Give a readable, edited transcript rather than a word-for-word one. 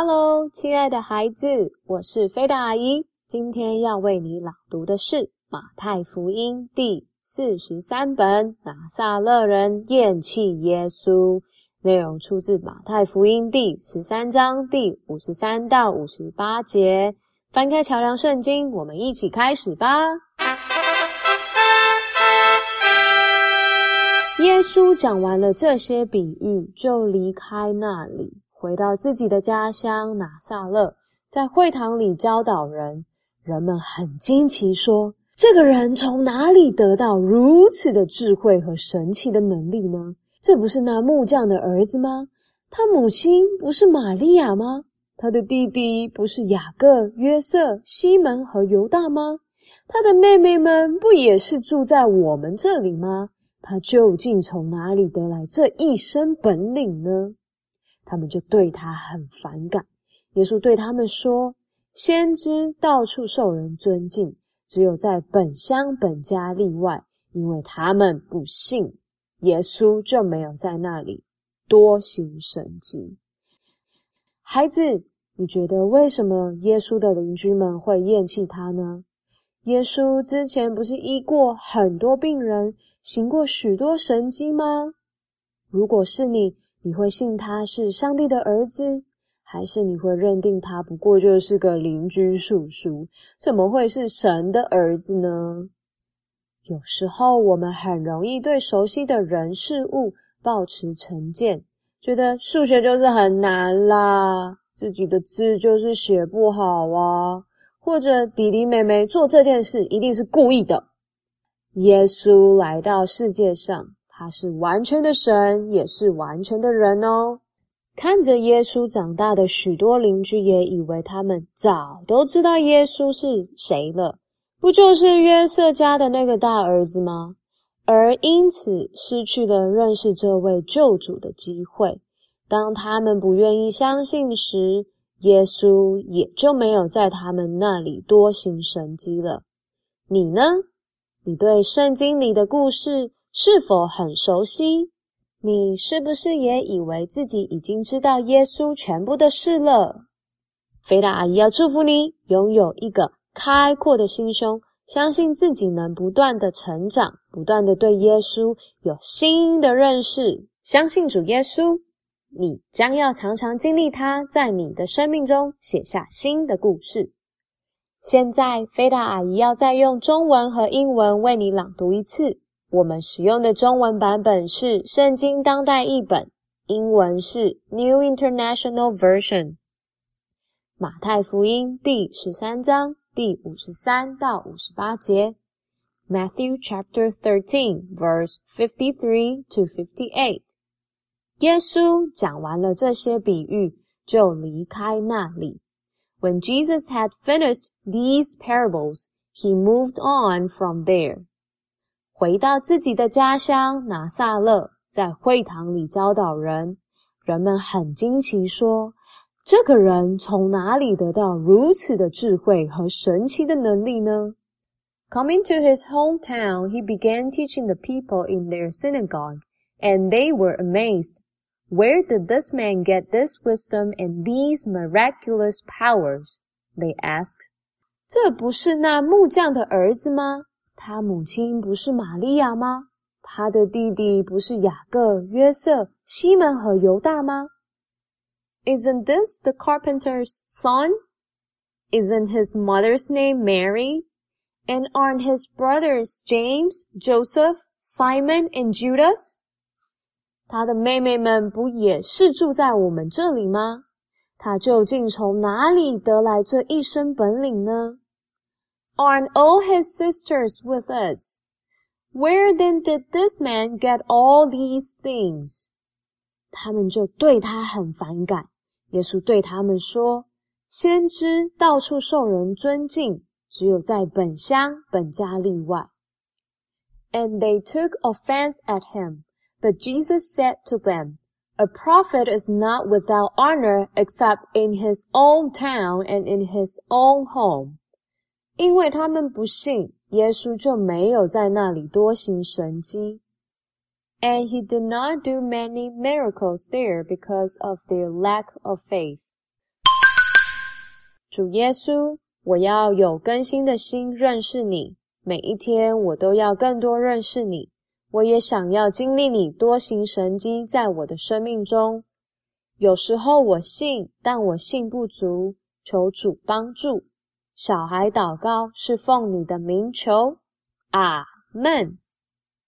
Hello， 亲爱的孩子，我是菲达阿姨。今天要为你朗读的是《马太福音》第43本，拿撒勒人厌弃耶稣。内容出自《马太福音》第13章第53到58节。翻开桥梁圣经，我们一起开始吧。耶稣讲完了这些比喻，就离开那里，回到自己的家乡拿撒勒，在会堂里教导人。人们很惊奇说，这个人从哪里得到如此的智慧和神奇的能力呢？这不是那木匠的儿子吗？他母亲不是玛利亚吗？他的弟弟不是雅各、约瑟、西门和犹大吗？他的妹妹们不也是住在我们这里吗？他究竟从哪里得来这一身本领呢？他们就对他很反感。耶稣对他们说，先知到处受人尊敬，只有在本乡本家例外，因为他们不信。耶稣就没有在那里多行神迹。孩子，你觉得为什么耶稣的邻居们会厌弃他呢？耶稣之前不是医过很多病人，行过许多神迹吗？如果是你，你会信他是上帝的儿子，还是你会认定他不过就是个邻居叔叔，怎么会是神的儿子呢？有时候我们很容易对熟悉的人事物抱持成见，觉得数学就是很难啦，自己的字就是写不好啊，或者弟弟妹妹做这件事一定是故意的。耶稣来到世界上，他是完全的神，也是完全的人哦。看着耶稣长大的许多邻居也以为他们早都知道耶稣是谁了，不就是约瑟家的那个大儿子吗？而因此失去了认识这位救主的机会。当他们不愿意相信时，耶稣也就没有在他们那里多行神迹了。你呢？你对圣经里的故事是否很熟悉？你是不是也以为自己已经知道耶稣全部的事了？菲达阿姨要祝福你拥有一个开阔的心胸，相信自己能不断的成长，不断的对耶稣有新的认识。相信主耶稣，你将要常常经历他在你的生命中写下新的故事。现在菲达阿姨要再用中文和英文为你朗读一次。我们使用的中文版本是圣经当代译本，英文是 New International Version。 马太福音第13章第53到58节。 Matthew chapter 13 verse 53 to 58。 耶稣讲完了这些比喻，就离开那里。 When Jesus had finished these parables, he moved on from there。回到自己的家乡拿撒勒，在会堂里教导人。人们很惊奇说，这个人从哪里得到如此的智慧和神奇的能力呢？ Coming to his hometown, he began teaching the people in their synagogue, and they were amazed. Where did this man get this wisdom and these miraculous powers? They asked. 这不是那木匠的儿子吗？他母亲不是玛利亚吗？他的弟弟不是雅各、约瑟、西门和犹大吗？ Isn't this the carpenter's son? Isn't his mother's name Mary? And aren't his brothers James, Joseph, Simon and Judas? 他的妹妹们不也是住在我们这里吗？他究竟从哪里得来这一身本领呢？Aren't all his sisters with us? Where then did this man get all these things? 他们就对他很反感。耶稣对他们说，先知到处受人尊敬，只有在本乡本家例外。 And they took offense at him, but Jesus said to them, A prophet is not without honor except in his own town and in his own home.因为他们不信，耶稣就没有在那里多行神迹。 And he did not do many miracles there because of their lack of faith. 主耶稣，我要有更新的心认识你，每一天我都要更多认识你，我也想要经历你多行神迹在我的生命中。有时候我信，但我信不足，求主帮助。小孩祷告是奉你的名求，阿们。